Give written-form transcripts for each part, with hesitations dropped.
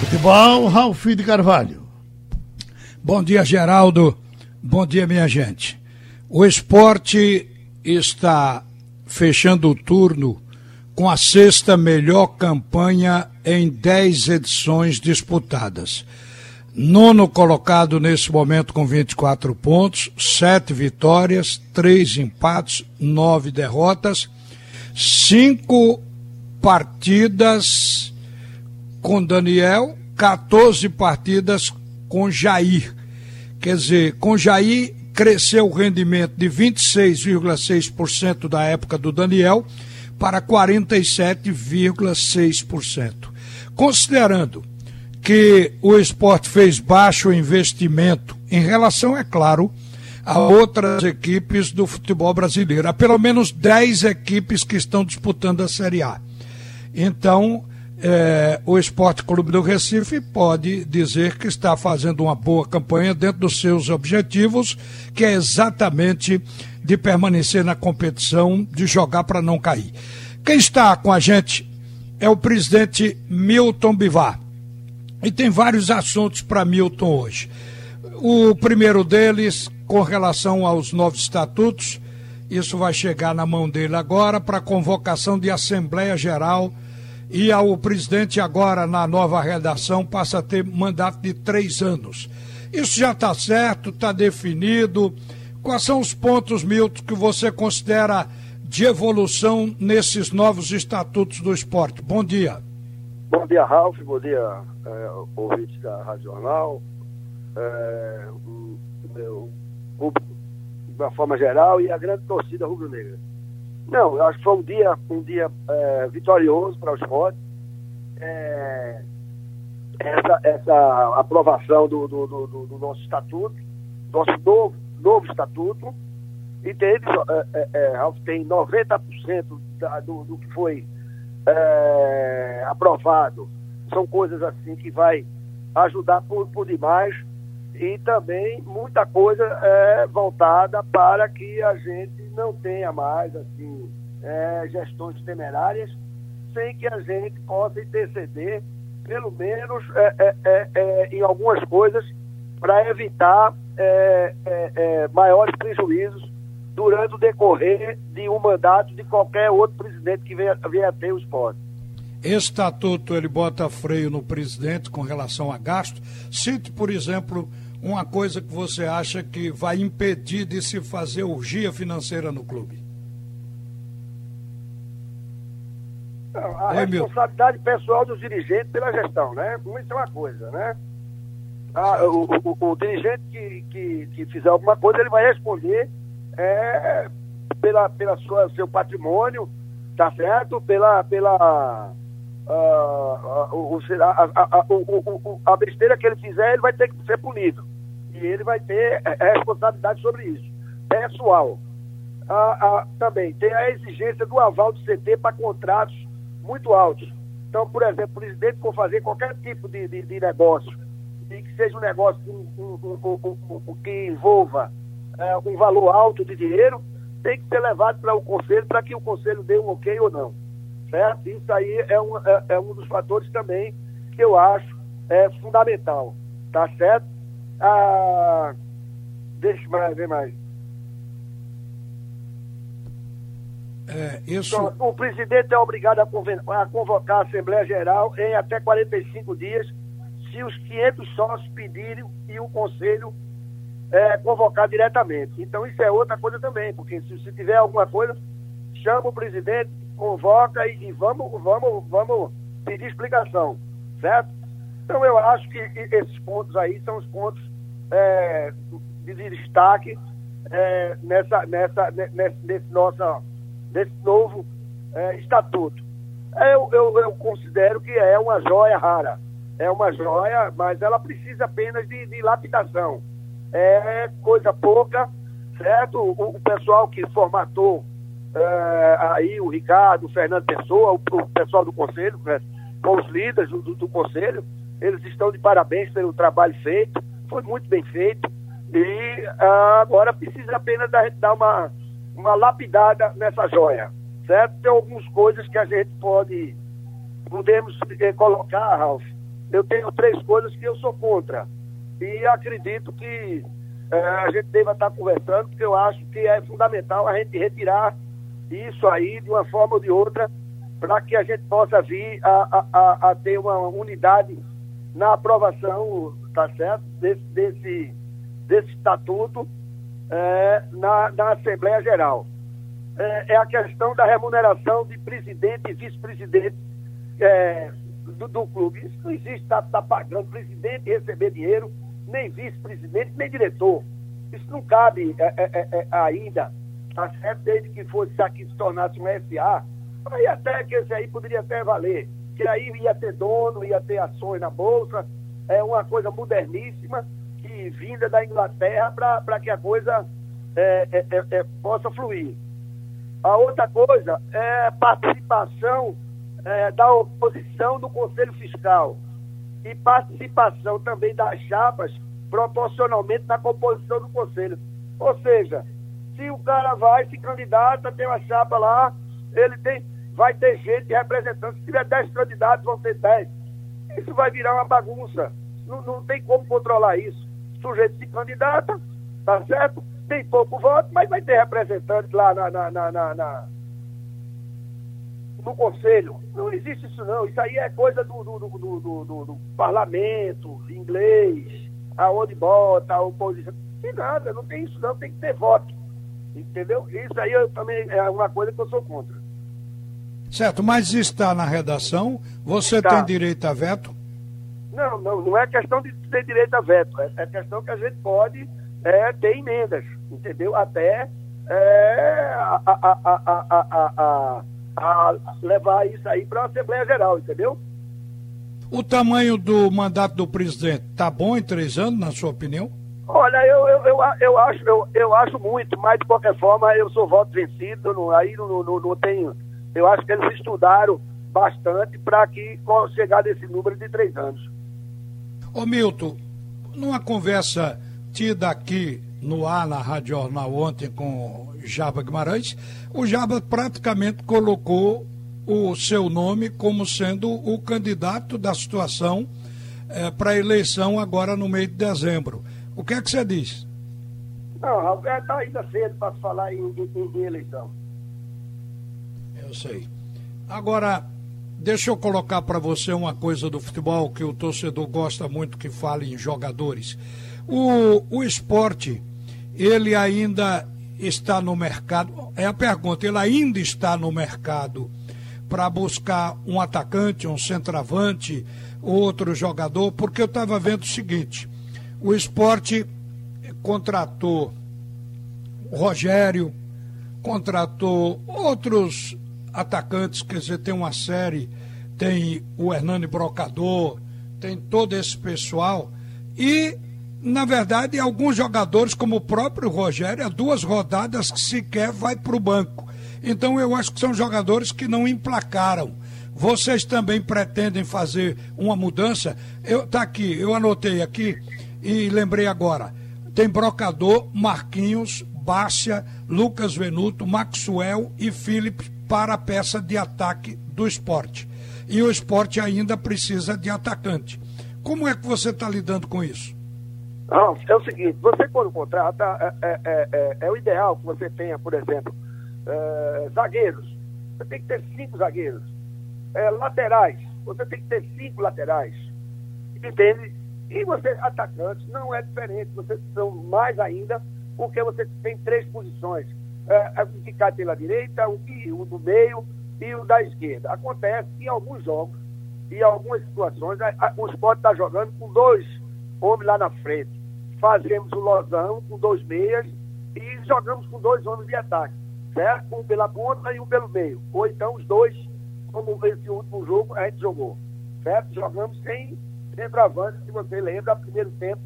Futebol, Ralph de Carvalho. Bom dia, Geraldo. Bom dia, minha gente. O Esporte está fechando o turno com a sexta melhor campanha em 10 edições disputadas. Nono colocado nesse momento com 24 pontos, 7 vitórias, 3 empates, 9 derrotas, 5 partidas com Daniel, 14 partidas com Jair. Quer dizer, com Jair cresceu o rendimento de 26,6% da época do Daniel para 47,6%. Considerando que o Sport fez baixo investimento em relação, é claro, a outras equipes do futebol brasileiro. Há pelo menos 10 equipes que estão disputando a Série A. Então, o Esporte Clube do Recife pode dizer que está fazendo uma boa campanha dentro dos seus objetivos, que é exatamente de permanecer na competição, de jogar para não cair. Quem está com a gente é o presidente Milton Bivar. E tem vários assuntos para Milton hoje. O primeiro deles, com relação aos novos estatutos, isso vai chegar na mão dele agora para convocação de Assembleia Geral. E o presidente agora, na nova redação, passa a ter mandato de 3 anos. Isso já está certo, está definido. Quais são os pontos, Milton, que você considera de evolução nesses novos estatutos do Esporte? Bom dia. Bom dia, Ralf. Bom dia, ouvinte da Rádio Jornal. O de uma forma geral, e a grande torcida rubro-negra. Não, eu acho que foi um dia vitorioso para o Sport. Essa aprovação do nosso estatuto, nosso novo estatuto, e tem 90% do que foi aprovado. São coisas assim que vai ajudar por demais, e também muita coisa voltada para que a gente não tenha mais assim, gestões temerárias, sem que a gente possa interceder, pelo menos em algumas coisas, para evitar maiores prejuízos durante o decorrer de um mandato de qualquer outro presidente que venha a ter o Esporte. Estatuto, ele bota freio no presidente com relação a gasto. Cite, por exemplo, uma coisa que você acha que vai impedir de se fazer urgia financeira no clube. A responsabilidade pessoal dos dirigentes pela gestão, né? Isso é uma coisa, né? O dirigente que fizer alguma coisa, ele vai responder pela seu patrimônio, tá certo? A besteira que ele fizer, ele vai ter que ser punido. E ele vai ter responsabilidade sobre isso. Pessoal. Também tem a exigência do aval do CT para contratos muito altos. Então, por exemplo, o presidente for fazer qualquer tipo de negócio, e que seja um negócio que envolva um valor alto de dinheiro, tem que ser levado para o conselho, para que o conselho dê um ok ou não. Certo? Isso aí é um dos fatores também que eu acho fundamental. Tá certo? Deixa eu ver mais. Isso... Então, o presidente é obrigado a convocar a Assembleia Geral em até 45 dias, se os 500 sócios pedirem e o Conselho convocar diretamente. Então, isso é outra coisa também, porque se tiver alguma coisa, chama o presidente, convoca e vamos pedir explicação, certo? Então eu acho que esses pontos aí são os pontos de destaque nesse novo estatuto. Eu considero que é uma joia rara, é uma joia, mas ela precisa apenas de lapidação. É coisa pouca, certo? O pessoal que formatou aí, o Ricardo, o Fernando Pessoa, o pessoal do Conselho, né, com os líderes do Conselho, eles estão de parabéns pelo trabalho feito, foi muito bem feito, e agora precisa apenas dar uma lapidada nessa joia, certo? Tem algumas coisas que a gente podemos colocar, Ralf, eu tenho três coisas que eu sou contra. E acredito que a gente deva estar conversando, porque eu acho que é fundamental a gente retirar isso aí de uma forma ou de outra, para que a gente possa vir a ter uma unidade na aprovação, tá certo? Desse estatuto na Assembleia Geral. É a questão da remuneração de presidente e vice-presidente do clube. Isso não existe, tá pagando presidente e receber dinheiro, nem vice-presidente, nem diretor. Isso não cabe ainda, tá certo? Desde que fosse aqui, se tornasse um SA, aí até que esse aí poderia até valer, que aí ia ter dono, ia ter ações na Bolsa. É uma coisa moderníssima que vinda da Inglaterra para que a coisa possa fluir. A outra coisa é a participação da oposição do Conselho Fiscal e participação também das chapas proporcionalmente na composição do Conselho. Ou seja, se o cara vai, se candidata, tem uma chapa lá, ele vai ter gente representando. Se tiver 10 candidatos, vão ter 10. Isso vai virar uma bagunça. Não tem como controlar isso. O sujeito se candidata, tá certo? Tem pouco voto, mas vai ter representante lá no Conselho. Não existe isso, não. Isso aí é coisa do parlamento inglês, aonde bota a oposição. Tem nada, não tem isso, não. Tem que ter voto. Entendeu? Isso aí eu também é uma coisa que eu sou contra. Certo, mas está na redação, você tem direito a veto? Não é questão de ter direito a veto, é questão que a gente pode ter emendas, entendeu? Até levar isso aí para a Assembleia Geral, entendeu? O tamanho do mandato do presidente tá bom em 3 anos, na sua opinião? Olha, eu acho muito, mas de qualquer forma eu sou voto vencido, não tenho. Eu acho que eles estudaram bastante para que chegar nesse número de 3 anos. Ô Milton, numa conversa tida aqui no ar na Rádio Jornal ontem com Jaba Guimarães, o Jaba praticamente colocou o seu nome como sendo o candidato da situação para a eleição agora no mês de dezembro. O que é que você diz? Não, está ainda cedo para falar em eleição. Eu sei. Agora, deixa eu colocar para você uma coisa do futebol que o torcedor gosta muito que fale em jogadores. O esporte, ele ainda está no mercado, é a pergunta, ele ainda está no mercado para buscar um atacante, um centroavante, outro jogador, porque eu estava vendo o seguinte... O Sport contratou o Rogério, contratou outros atacantes, quer dizer, tem uma série, tem o Hernani Brocador, tem todo esse pessoal. E, na verdade, alguns jogadores, como o próprio Rogério, há 2 rodadas que sequer vai para o banco. Então, eu acho que são jogadores que não emplacaram. Vocês também pretendem fazer uma mudança? Eu anotei aqui... E lembrei agora, tem Brocador, Marquinhos, Bárcia, Lucas Venuto, Maxwell e Felipe para a peça de ataque do Sport. E o Sport ainda precisa de atacante. Como é que você está lidando com isso? Não, é o seguinte, você quando contrata, o ideal que você tenha, por exemplo, zagueiros. Você tem que ter 5 zagueiros. Laterais. Você tem que ter 5 laterais. Entende? E você, atacante, não é diferente. Vocês são mais ainda, porque você tem 3 posições. O que cai pela direita, o do meio e o da esquerda. Acontece que em alguns jogos, em algumas situações, o Sport está jogando com 2 homens lá na frente. Fazemos o losão com 2 meias e jogamos com 2 homens de ataque, certo? 1 pela ponta e 1 pelo meio. Ou então os 2, como esse último jogo a gente jogou, certo? Jogamos sem... centroavante, se você lembra, no primeiro tempo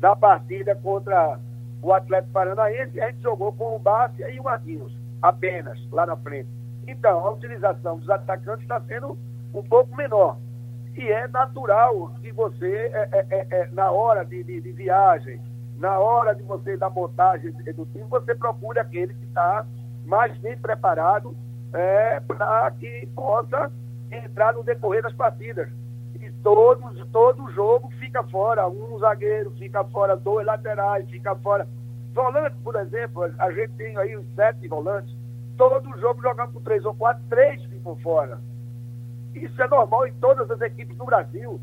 da partida contra o Atlético Paranaense, a gente jogou com o Bárcia e o Marquinhos, apenas, lá na frente. Então, a utilização dos atacantes está sendo um pouco menor. E é natural que você, na hora de viagem, na hora de você dar montagem do time, você procure aquele que está mais bem preparado para que possa entrar no decorrer das partidas. Todo jogo fica fora, um zagueiro fica fora, dois laterais fica fora. Volante, por exemplo, a gente tem aí os 7 volantes, todo jogo jogando com 3 ou 4, 3 ficam fora. Isso é normal em todas as equipes do Brasil.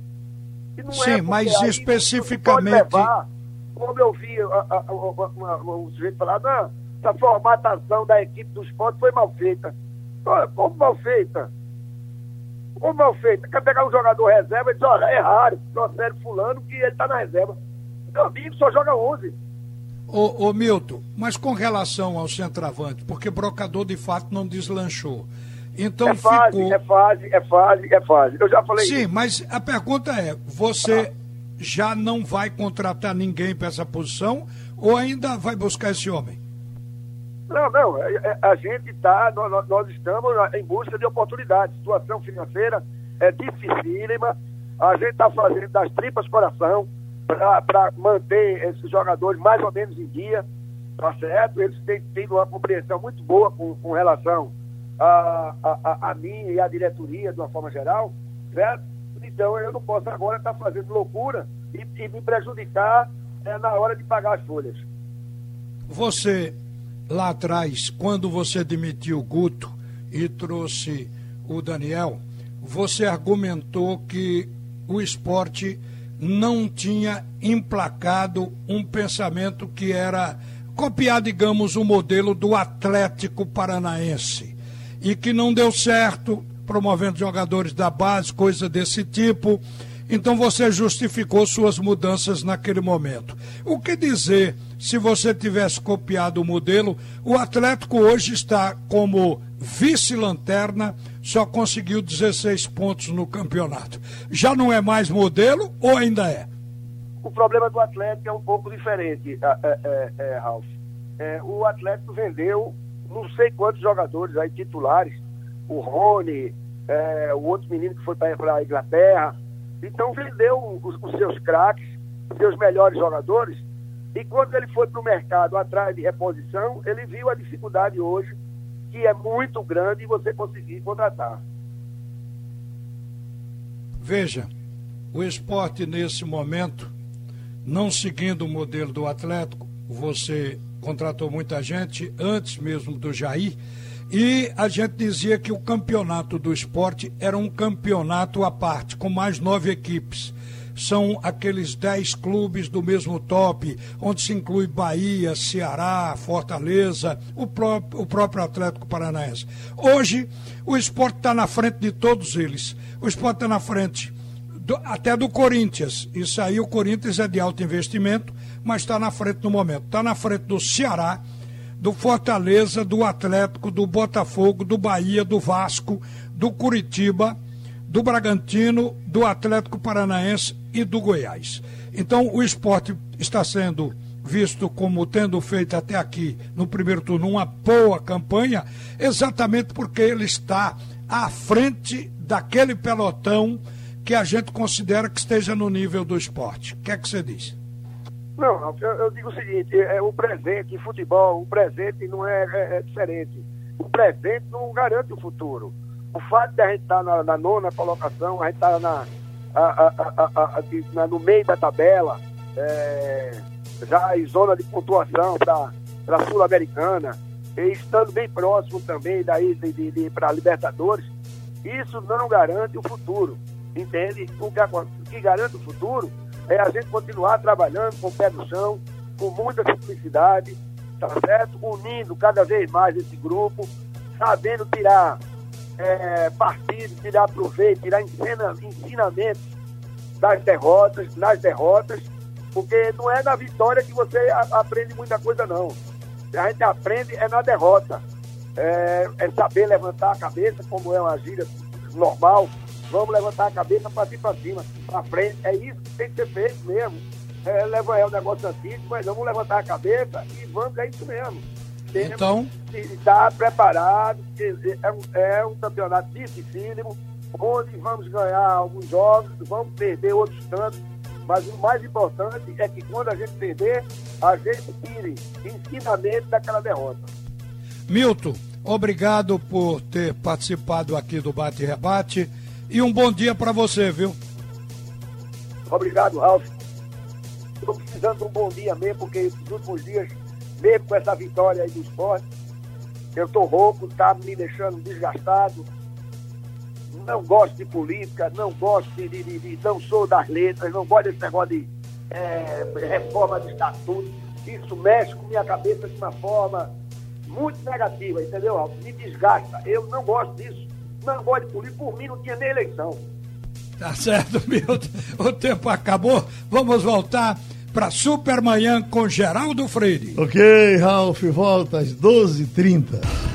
E não sim, é mas aí, especificamente... Levar, como eu vi um sujeito falar, não, essa formatação da equipe do Sport foi mal feita. Como mal feita? Como mal feita? Quer pegar um jogador reserva e diz, olha, é raro, trouxeram fulano que ele está na reserva. Meu amigo, só joga 11. Ô Milton, mas com relação ao centroavante, porque Brocador de fato não deslanchou. Então é fase, ficou... é fase. Eu já falei sim, isso. Mas a pergunta é, você já não vai contratar ninguém para essa posição ou ainda vai buscar esse homem? Não, a gente está, nós estamos em busca de oportunidades. Situação financeira é dificílima, a gente está fazendo das tripas coração para manter esses jogadores mais ou menos em dia, tá certo? Eles têm uma compreensão muito boa com relação a mim e a diretoria de uma forma geral, certo? Então eu não posso agora estar fazendo loucura e me prejudicar na hora de pagar as folhas. Você, lá atrás, quando você demitiu o Guto e trouxe o Daniel, você argumentou que o Esporte não tinha emplacado um pensamento que era copiar, digamos, o modelo do Atlético Paranaense e que não deu certo, promovendo jogadores da base, coisa desse tipo. Então você justificou suas mudanças naquele momento. O que dizer se você tivesse copiado o modelo? O Atlético hoje está como vice-lanterna, só conseguiu 16 pontos no campeonato. Já não é mais modelo ou ainda é? O problema do Atlético é um pouco diferente, Ralf. O Atlético vendeu não sei quantos jogadores aí titulares, o Rony, o outro menino que foi para a Inglaterra. Então vendeu os seus craques, os seus melhores jogadores, e quando ele foi para o mercado atrás de reposição, ele viu a dificuldade hoje, que é muito grande, e você conseguir contratar. Veja, o Esporte nesse momento, não seguindo o modelo do Atlético, você contratou muita gente antes mesmo do Jair, e a gente dizia que o campeonato do Esporte era um campeonato à parte, com mais 9 equipes. São aqueles 10 clubes do mesmo top, onde se inclui Bahia, Ceará, Fortaleza, o próprio Atlético Paranaense. Hoje, o Sport está na frente de todos eles. O Sport está na frente até do Corinthians. Isso aí, o Corinthians é de alto investimento, mas está na frente no momento. Está na frente do Ceará, do Fortaleza, do Atlético, do Botafogo, do Bahia, do Vasco, do Curitiba, do Bragantino, do Atlético Paranaense e do Goiás. Então o Esporte está sendo visto como tendo feito até aqui no primeiro turno uma boa campanha, exatamente porque ele está à frente daquele pelotão que a gente considera que esteja no nível do Esporte. O que é que você diz? Não, eu digo o seguinte, o presente em futebol, o presente não é diferente. O presente não garante o futuro. O fato de a gente estar na 9ª colocação, a gente estar no meio da tabela, já em zona de pontuação para a Sul-Americana, e estando bem próximo também para a Libertadores, isso não garante o futuro, entende? O que garante o futuro é a gente continuar trabalhando com o pé no chão, com muita simplicidade, tá certo? Unindo cada vez mais esse grupo, sabendo tirar partido, tirar proveito, tirar ensinamentos nas derrotas, porque não é na vitória que você aprende muita coisa, não. A gente aprende na derrota. É saber levantar a cabeça, como é uma gíria normal. Vamos levantar a cabeça, partir para cima, para frente. É isso que tem que ser feito mesmo. É um negócio antigo, mas vamos levantar a cabeça e vamos, é isso mesmo. Então, estar preparado, é um campeonato dificílimo, onde vamos ganhar alguns jogos, vamos perder outros tantos, mas o mais importante é que quando a gente perder, a gente tire ensinamento daquela derrota. Milton, obrigado por ter participado aqui do Bate e Rebate e um bom dia para você, viu? Obrigado, Ralph. Estou precisando de um bom dia mesmo, porque esses últimos dias, mesmo com essa vitória aí do Sport, eu estou rouco, está me deixando desgastado. Não gosto de política, não gosto de não sou das letras, não gosto desse negócio de reforma de estatuto. Isso mexe com minha cabeça de uma forma muito negativa, entendeu, Ralf? Me desgasta. Eu não gosto disso. Não gosto de política. Por mim não tinha nem eleição. Tá certo, Milton. O tempo acabou. Vamos voltar para Supermanhã com Geraldo Freire. Ok, Ralf, volta às 12h30.